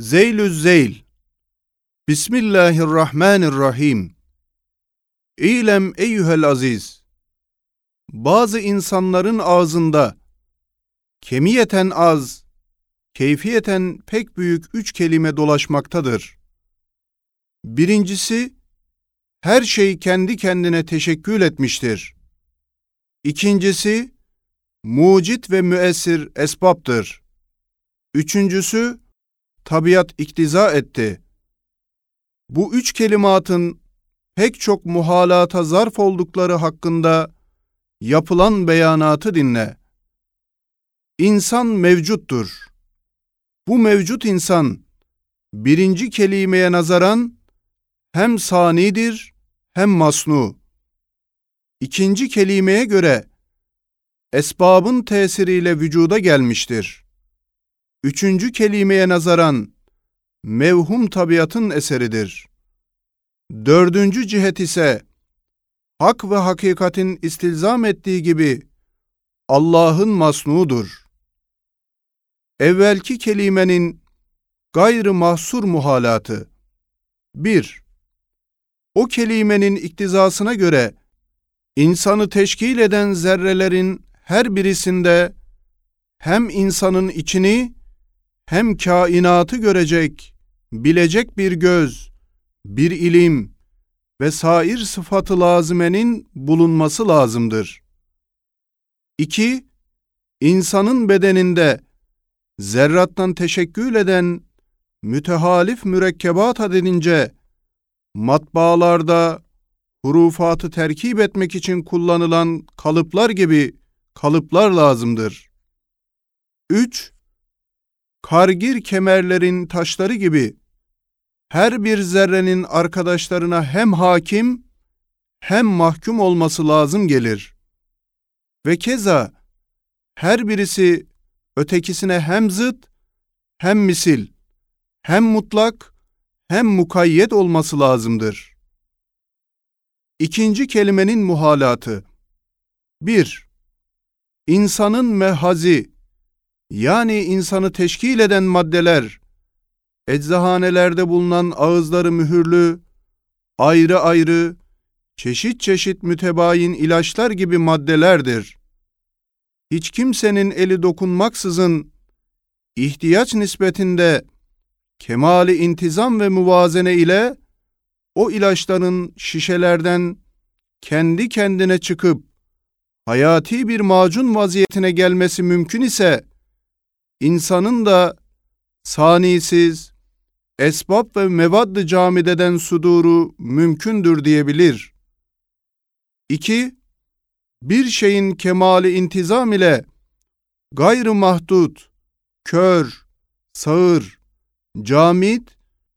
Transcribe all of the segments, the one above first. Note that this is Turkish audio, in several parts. Zeylüz Zeyl. Bismillahirrahmanirrahim. İlem eyyühel aziz. Bazı insanların ağzında kemiyeten az, keyfiyeten pek büyük üç kelime dolaşmaktadır. Birincisi, her şey kendi kendine teşekkül etmiştir. İkincisi, mucit ve müessir esbaptır. Üçüncüsü, tabiat iktiza etti. Bu üç kelimatın pek çok muhalata zarf oldukları hakkında yapılan beyanatı dinle. İnsan mevcuttur. Bu mevcut insan, birinci kelimeye nazaran hem sanidir hem masnu. İkinci kelimeye göre esbabın tesiriyle vücuda gelmiştir. Üçüncü kelimeye nazaran mevhum tabiatın eseridir. Dördüncü cihet ise hak ve hakikatin istilzam ettiği gibi Allah'ın masnudur. Evvelki kelimenin gayrı mahsur muhalatı. 1. O kelimenin iktizasına göre insanı teşkil eden zerrelerin her birisinde hem insanın içini hem kainatı görecek, bilecek bir göz, bir ilim ve sair sıfatı lazimenin bulunması lazımdır. 2. İnsanın bedeninde zerrattan teşekkül eden mütehalif mürekkebat edilince, matbaalarda hurufatı terkip etmek için kullanılan kalıplar gibi kalıplar lazımdır. 3. Kargir kemerlerin taşları gibi, her bir zerrenin arkadaşlarına hem hakim hem mahkum olması lazım gelir. Ve keza her birisi ötekisine hem zıt, hem misil, hem mutlak, hem mukayyet olması lazımdır. İkinci kelimenin muhalatı. 1. İnsanın mehazi, yani insanı teşkil eden maddeler, eczahanelerde bulunan ağızları mühürlü, ayrı ayrı, çeşit çeşit mütebayin ilaçlar gibi maddelerdir. Hiç kimsenin eli dokunmaksızın, ihtiyaç nispetinde kemali intizam ve muvazene ile o ilaçların şişelerden kendi kendine çıkıp hayati bir macun vaziyetine gelmesi mümkün ise, insanın da sanisiz, esbab ve mevadd-ı camideden suduru mümkündür diyebilir. 2. Bir şeyin kemali intizam ile gayrı mahdut, kör, sağır, camid,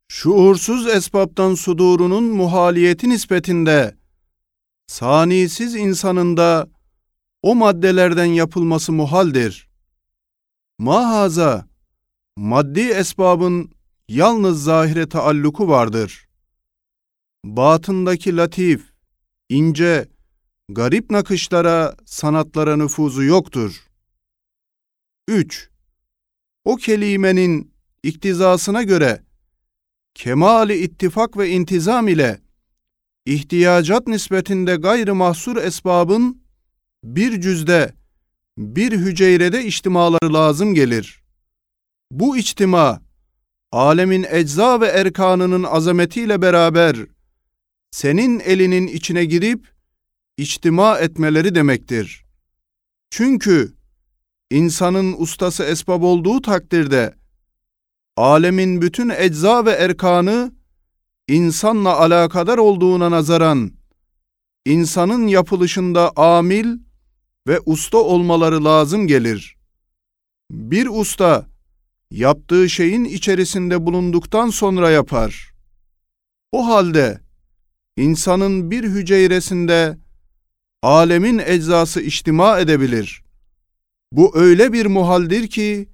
şuursuz esbaptan sudurunun muhaliyeti nispetinde, sanisiz insanın da o maddelerden yapılması muhaldir. Mahaza, maddi esbabın yalnız zahire taalluku vardır. Batındaki latif, ince, garip nakışlara, sanatlara nüfuzu yoktur. 3. O kelimenin iktizasına göre kemali ittifak ve intizam ile ihtiyacat nispetinde gayrı mahsur esbabın bir cüzde, bir hücrede içtimaları lazım gelir. Bu içtima, alemin ecza ve erkanının azametiyle beraber senin elinin içine girip içtima etmeleri demektir. Çünkü insanın ustası esbab olduğu takdirde alemin bütün ecza ve erkanı insanla alakadar olduğuna nazaran insanın yapılışında amil ve usta olmaları lazım gelir. Bir usta yaptığı şeyin içerisinde bulunduktan sonra yapar. O halde insanın bir hücresinde alemin eczası içtima edebilir. Bu öyle bir muhaldir ki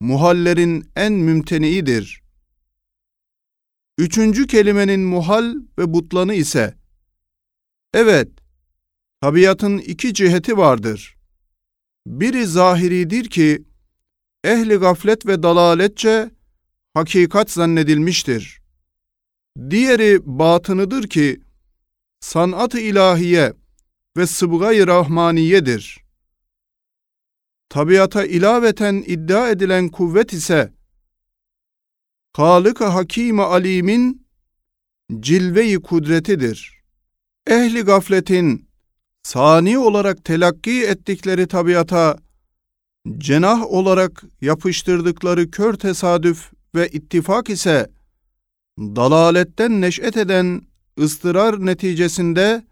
muhallerin en mümteniidir. Üçüncü kelimenin muhal ve butlanı ise, evet, tabiatın iki ciheti vardır. Biri zahiridir ki, ehli gaflet ve dalaletçe hakikat zannedilmiştir. Diğeri batınıdır ki sanat-ı ilahiye ve sıbga-i rahmaniyedir. Tabiata ilaveten iddia edilen kuvvet ise Halık-ı Hakim-i Alim'in cilve-i kudretidir. Ehli gafletin sani olarak telakki ettikleri tabiata cenah olarak yapıştırdıkları kör tesadüf ve ittifak ise dalaletten neş'et eden ıstırar neticesinde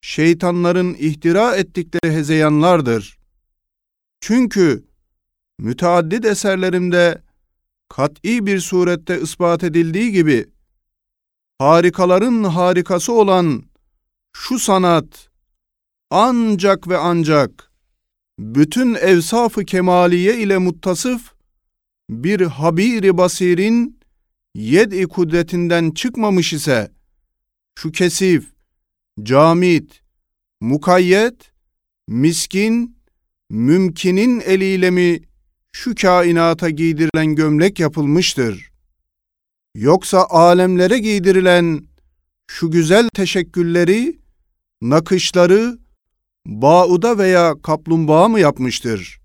şeytanların ihtira ettikleri hezeyanlardır. Çünkü müteaddit eserlerimde kat'i bir surette ispat edildiği gibi harikaların harikası olan şu sanat ancak ve ancak bütün evsaf-ı kemaliye ile muttasıf bir habir-i basirin yed-i kudretinden çıkmamış ise şu kesif, camit, mukayyet, miskin, mümkinin eliyle mi şu kainata giydirilen gömlek yapılmıştır? Yoksa alemlere giydirilen şu güzel teşekkülleri, nakışları bauda veya kaplumbağa mı yapmıştır?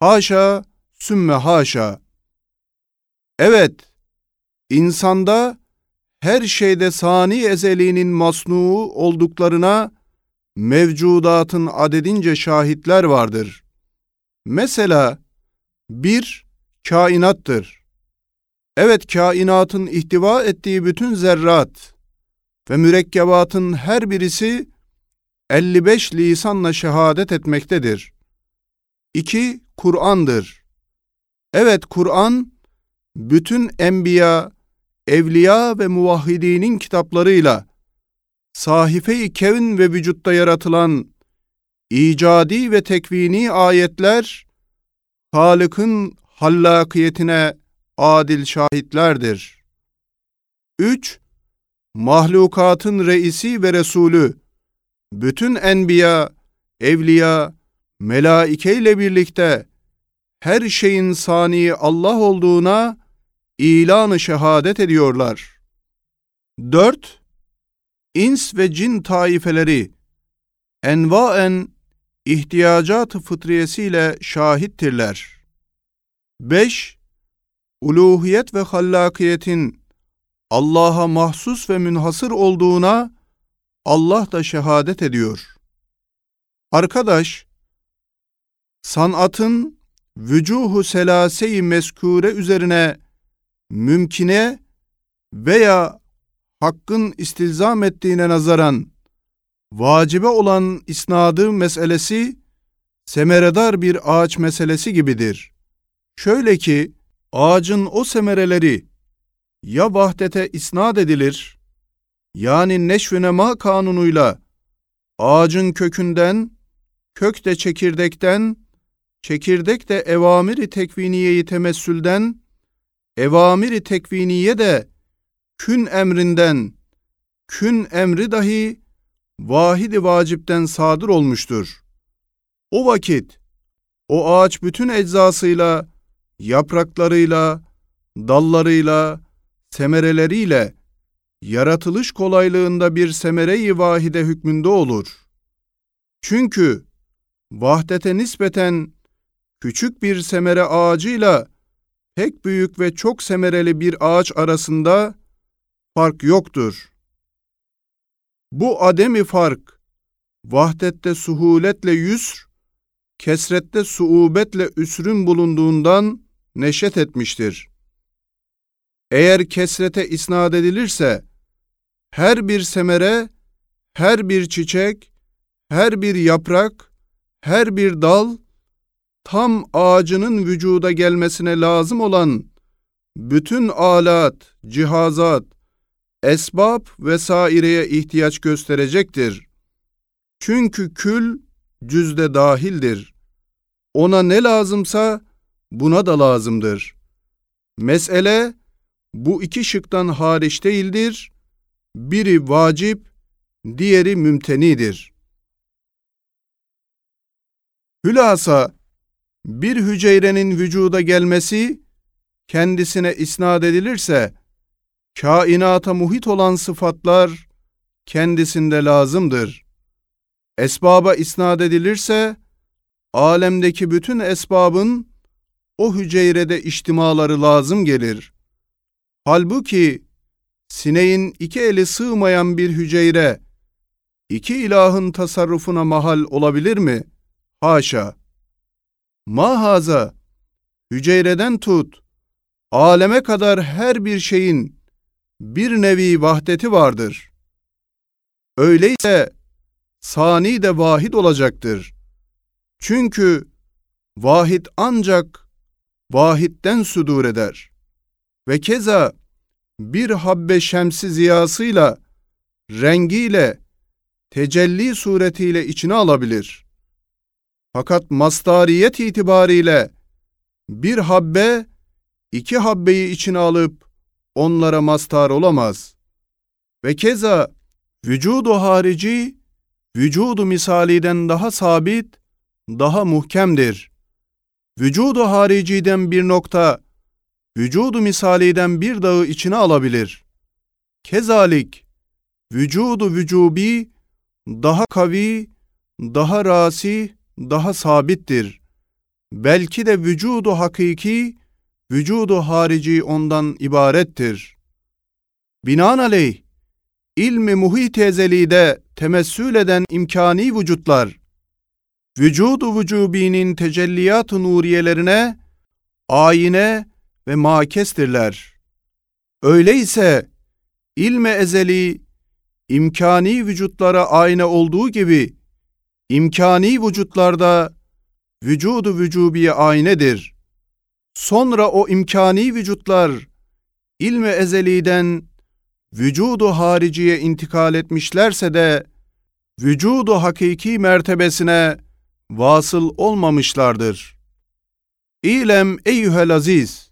Haşa, sümme haşa. Evet, insanda her şeyde sani ezeliğinin masnuu olduklarına mevcudatın adedince şahitler vardır. Mesela bir kainattır. Evet, kainatın ihtiva ettiği bütün zerrat ve mürekkebatın her birisi 55 lisanla şehadet etmektedir. 2. Kur'an'dır. Evet, Kur'an bütün enbiya, evliya ve muvahhidinin kitaplarıyla sahife-i kevn ve vücutta yaratılan icadi ve tekvini ayetler Halık'ın hallakiyetine adil şahitlerdir. 3. Mahlukatın reisi ve resulü, bütün enbiya, evliya, melaike ile birlikte her şeyin saniyi Allah olduğuna ilan-ı şehadet ediyorlar. 4. İns ve cin taifeleri envaen ihtiyacat-ı fıtriyesiyle şahittirler. 5. Uluhiyet ve hallakiyetin Allah'a mahsus ve münhasır olduğuna Allah da şehadet ediyor. Arkadaş, sanatın vücuhu selase-i meskure üzerine mümkine veya hakkın istilzam ettiğine nazaran vacibe olan isnadı meselesi semeredar bir ağaç meselesi gibidir. Şöyle ki, ağacın o semereleri ya vahdete isnat edilir, yani neşv-i nema kanunuyla ağacın kökünden, kök de çekirdekten, çekirdek de evamir-i tekviniyeyi temessülden, evamir-i tekviniye de kün emrinden, kün emri dahi vahid-i vacipten sadır olmuştur. O vakit o ağaç bütün eczasıyla, yapraklarıyla, dallarıyla, semereleriyle yaratılış kolaylığında bir semere-i vahide hükmünde olur. Çünkü vahdete nispeten küçük bir semere ağacıyla pek büyük ve çok semereli bir ağaç arasında fark yoktur. Bu ademi fark, vahdette suhuletle yüsr, kesrette suubetle üsrün bulunduğundan neşet etmiştir. Eğer kesrete isnat edilirse, her bir semere, her bir çiçek, her bir yaprak, her bir dal, tam ağacının vücuda gelmesine lazım olan bütün alat, cihazat, esbab vesaireye ihtiyaç gösterecektir. Çünkü kül cüzde dahildir. Ona ne lazımsa buna da lazımdır. Mesele bu iki şıktan hariç değildir. Biri vacip, diğeri mümtenidir. Hülasa, bir hücrenin vücuda gelmesi kendisine isnat edilirse, kainata muhit olan sıfatlar kendisinde lazımdır. Esbaba isnat edilirse, alemdeki bütün esbabın o hücrede içtimaları lazım gelir. Halbuki sineğin iki eli sığmayan bir hücre, iki ilahın tasarrufuna mahal olabilir mi? Haşa! Mahaza, hücreden tut, aleme kadar her bir şeyin bir nevi vahdeti vardır. Öyleyse sani de vahid olacaktır. Çünkü vahid ancak vahidden sudur eder. Ve keza bir habbe şemsi ziyasıyla, rengiyle, tecelli suretiyle içine alabilir. Fakat mastariyet itibariyle bir habbe, iki habbeyi içine alıp onlara mastar olamaz. Ve keza vücudu harici, vücudu misaliden daha sabit, daha muhkemdir. Vücudu hariciden bir nokta, vücudu misaliden bir dağı içine alabilir. Kezalik, vücudu vücubi, daha kavi, daha rasi, daha sabittir. Belki de vücudu hakiki, vücudu harici ondan ibarettir. Binaenaleyh, ilmi muhit-i ezelide temessül eden imkani vücutlar, vücudu vücubinin tecelliyat-ı nuriyelerine ayine ve makestirler. Öyleyse ilm-i ezeli, imkani vücutlara ayna olduğu gibi, imkani vücutlarda vücudu vücubiye aynedir. Sonra o imkani vücutlar ilm-i ezeliden vücudu hariciye intikal etmişlerse de, vücudu hakiki mertebesine vasıl olmamışlardır. İlem eyyühel aziz,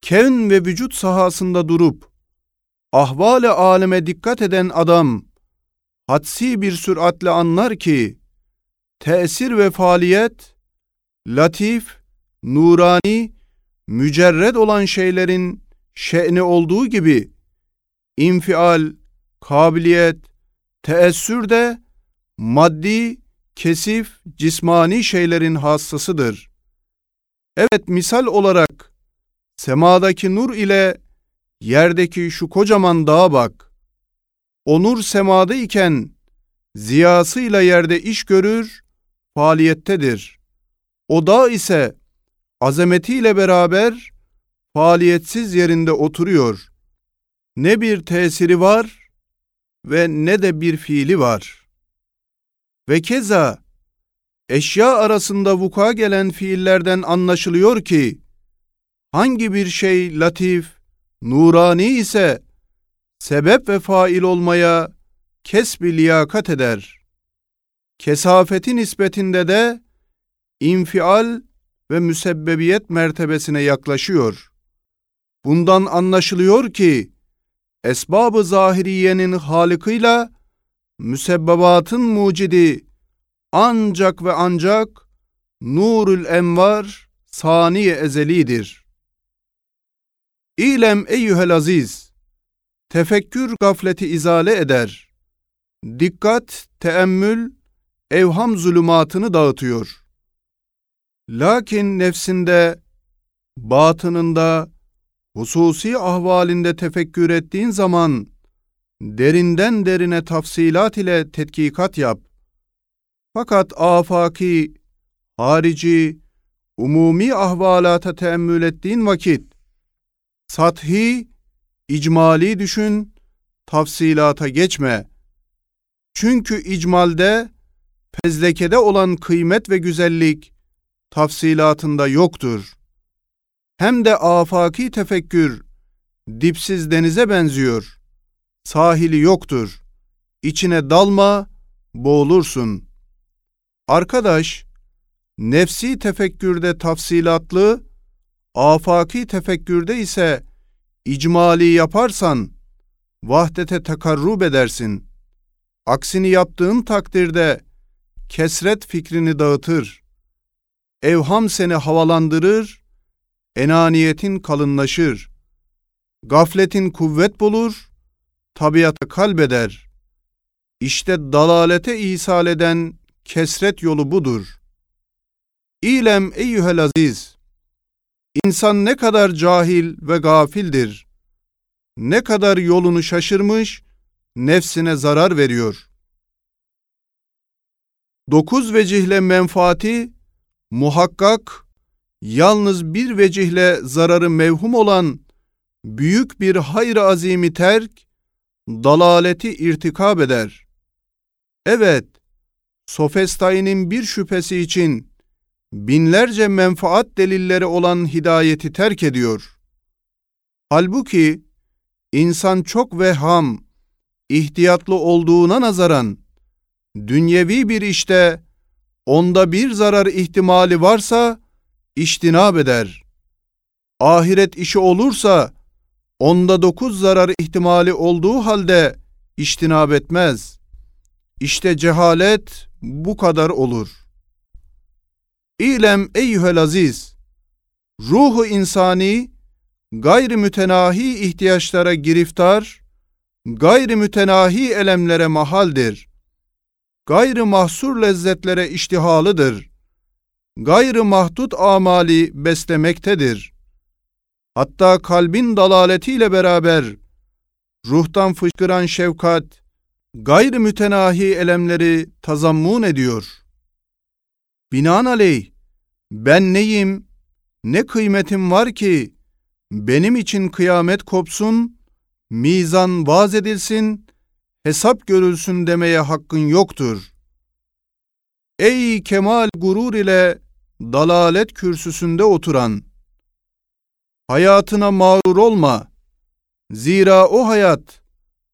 kevn ve vücut sahasında durup ahval-i aleme dikkat eden adam hadsi bir süratle anlar ki tesir ve faaliyet latif, nurani, mücerred olan şeylerin şe'ni olduğu gibi infial, kabiliyet, teessür de maddi, kesif, cismani şeylerin hassasıdır. Evet, misal olarak semadaki nur ile yerdeki şu kocaman dağa bak. O nur semada iken ziyasıyla yerde iş görür, faaliyettedir. O dağ ise azametiyle beraber faaliyetsiz yerinde oturuyor. Ne bir tesiri var ve ne de bir fiili var. Ve keza eşya arasında vuku'a gelen fiillerden anlaşılıyor ki hangi bir şey latif, nurani ise sebep ve fail olmaya kesb-i liyakat eder. Kesafeti nispetinde de infial ve müsebbebiyet mertebesine yaklaşıyor. Bundan anlaşılıyor ki esbab-ı zahiriyenin halikıyla müsebbebatın mucidi ancak ve ancak nurul envar saniye ezelidir. İlem eyyühel aziz, tefekkür gafleti izale eder. Dikkat, teemmül, evham zulümatını dağıtıyor. Lakin nefsinde, batınında, hususi ahvalinde tefekkür ettiğin zaman, derinden derine tafsilat ile tetkikat yap. Fakat afaki, harici, umumi ahvalata teemmül ettiğin vakit, sathi, icmali düşün, tafsilata geçme. Çünkü icmalde, fezlekede olan kıymet ve güzellik tafsilatında yoktur. Hem de afaki tefekkür, dipsiz denize benziyor. Sahili yoktur. İçine dalma, boğulursun. Arkadaş, nefsi tefekkürde tafsilatlı, afaki tefekkürde ise icmali yaparsan vahdete takarrub edersin. Aksini yaptığın takdirde kesret fikrini dağıtır. Evham seni havalandırır, enaniyetin kalınlaşır, gafletin kuvvet bulur, tabiata kalbeder. İşte dalalete ihsal eden kesret yolu budur. İlem eyyühel aziz, İnsan ne kadar cahil ve gafildir, ne kadar yolunu şaşırmış, nefsine zarar veriyor. 9 vecihle menfaati, muhakkak, yalnız bir vecihle zararı mevhum olan büyük bir hayr-ı azimi terk, dalaleti irtikab eder. Evet, Sofestay'ın bir şüphesi için binlerce menfaat delilleri olan hidayeti terk ediyor. Halbuki insan çok veham, ihtiyatlı olduğuna nazaran, dünyevi bir işte onda bir zarar ihtimali varsa iştinab eder. Ahiret işi olursa onda 9 zarar ihtimali olduğu halde iştinab etmez. İşte cehalet bu kadar olur. İlem eyyühel aziz, ruhu insani, gayri mütenahi ihtiyaçlara giriftar, gayri mütenahi elemlere mahaldir. Gayrı mahsur lezzetlere iştihalıdır. Gayrı mahdut amali beslemektedir. Hatta kalbin dalaletiyle beraber ruhtan fışkıran şefkat, gayrı mütenahi elemleri tazammun ediyor. Binaenaleyh, ben neyim, ne kıymetim var ki, benim için kıyamet kopsun, mizan vaz edilsin, hesap görülsün demeye hakkın yoktur. Ey kemal gurur ile dalalet kürsüsünde oturan! Hayatına mağrur olma, zira o hayat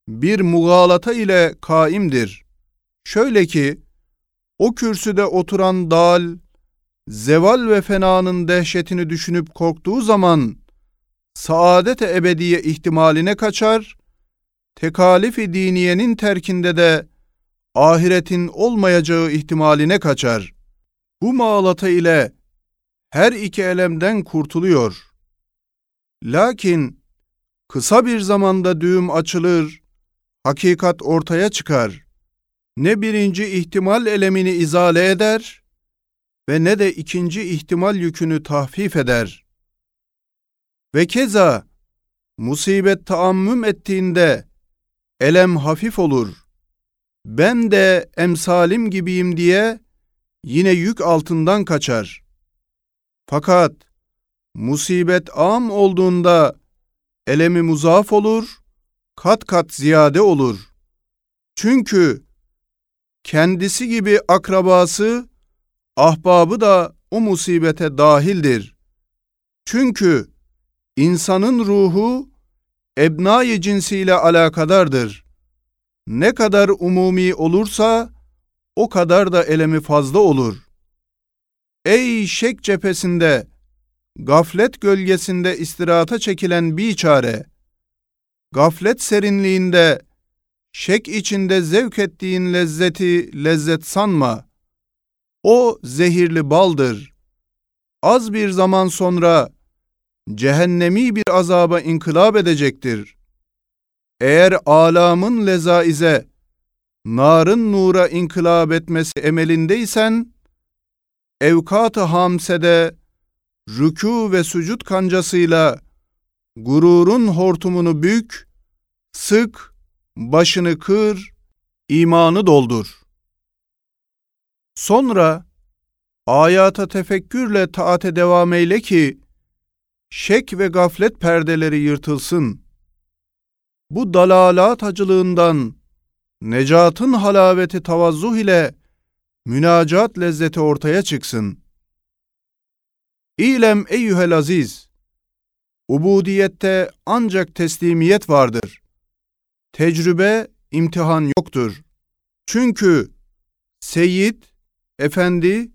bir muğalata ile kaimdir. Şöyle ki, o kürsüde oturan dal, zeval ve fenanın dehşetini düşünüp korktuğu zaman, saadet-i ebediye ihtimaline kaçar, tekalif-i diniyenin terkinde de ahiretin olmayacağı ihtimaline kaçar. Bu mağalata ile her iki elemden kurtuluyor. Lakin kısa bir zamanda düğüm açılır, hakikat ortaya çıkar. Ne birinci ihtimal elemini izale eder ve ne de ikinci ihtimal yükünü tahfif eder. Ve keza musibet taammüm ettiğinde elem hafif olur. Ben de emsalim gibiyim diye yine yük altından kaçar. Fakat musibet am olduğunda elemi muzaf olur, kat kat ziyade olur. Çünkü kendisi gibi akrabası, ahbabı da o musibete dahildir. Çünkü insanın ruhu ebnâ-i cinsiyle alakadardır. Ne kadar umumi olursa, o kadar da elemi fazla olur. Ey şek cephesinde, gaflet gölgesinde istirahata çekilen biçare! Gaflet serinliğinde, şek içinde zevk ettiğin lezzeti lezzet sanma. O zehirli baldır. Az bir zaman sonra, cehennemi bir azaba inkılap edecektir. Eğer âlamın lezaize, narın nura inkılap etmesi emelindeysen, evkat-ı hamsede, rükû ve sucud kancasıyla gururun hortumunu bük, sık, başını kır, imanı doldur. Sonra, ayata tefekkürle taate devam eyle ki, şek ve gaflet perdeleri yırtılsın. Bu dalalat acılığından, necatın halaveti tavazzuh ile münacat lezzeti ortaya çıksın. İlem eyyühel aziz, ubudiyette ancak teslimiyet vardır. Tecrübe, imtihan yoktur. Çünkü seyyid, efendi,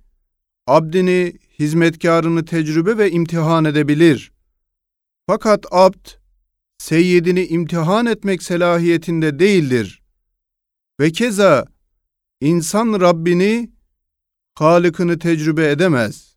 abdini, hizmetkarını tecrübe ve imtihan edebilir. Fakat abd, seyyidini imtihan etmek selahiyetinde değildir. Ve keza, insan Rabbini, Halık'ını tecrübe edemez.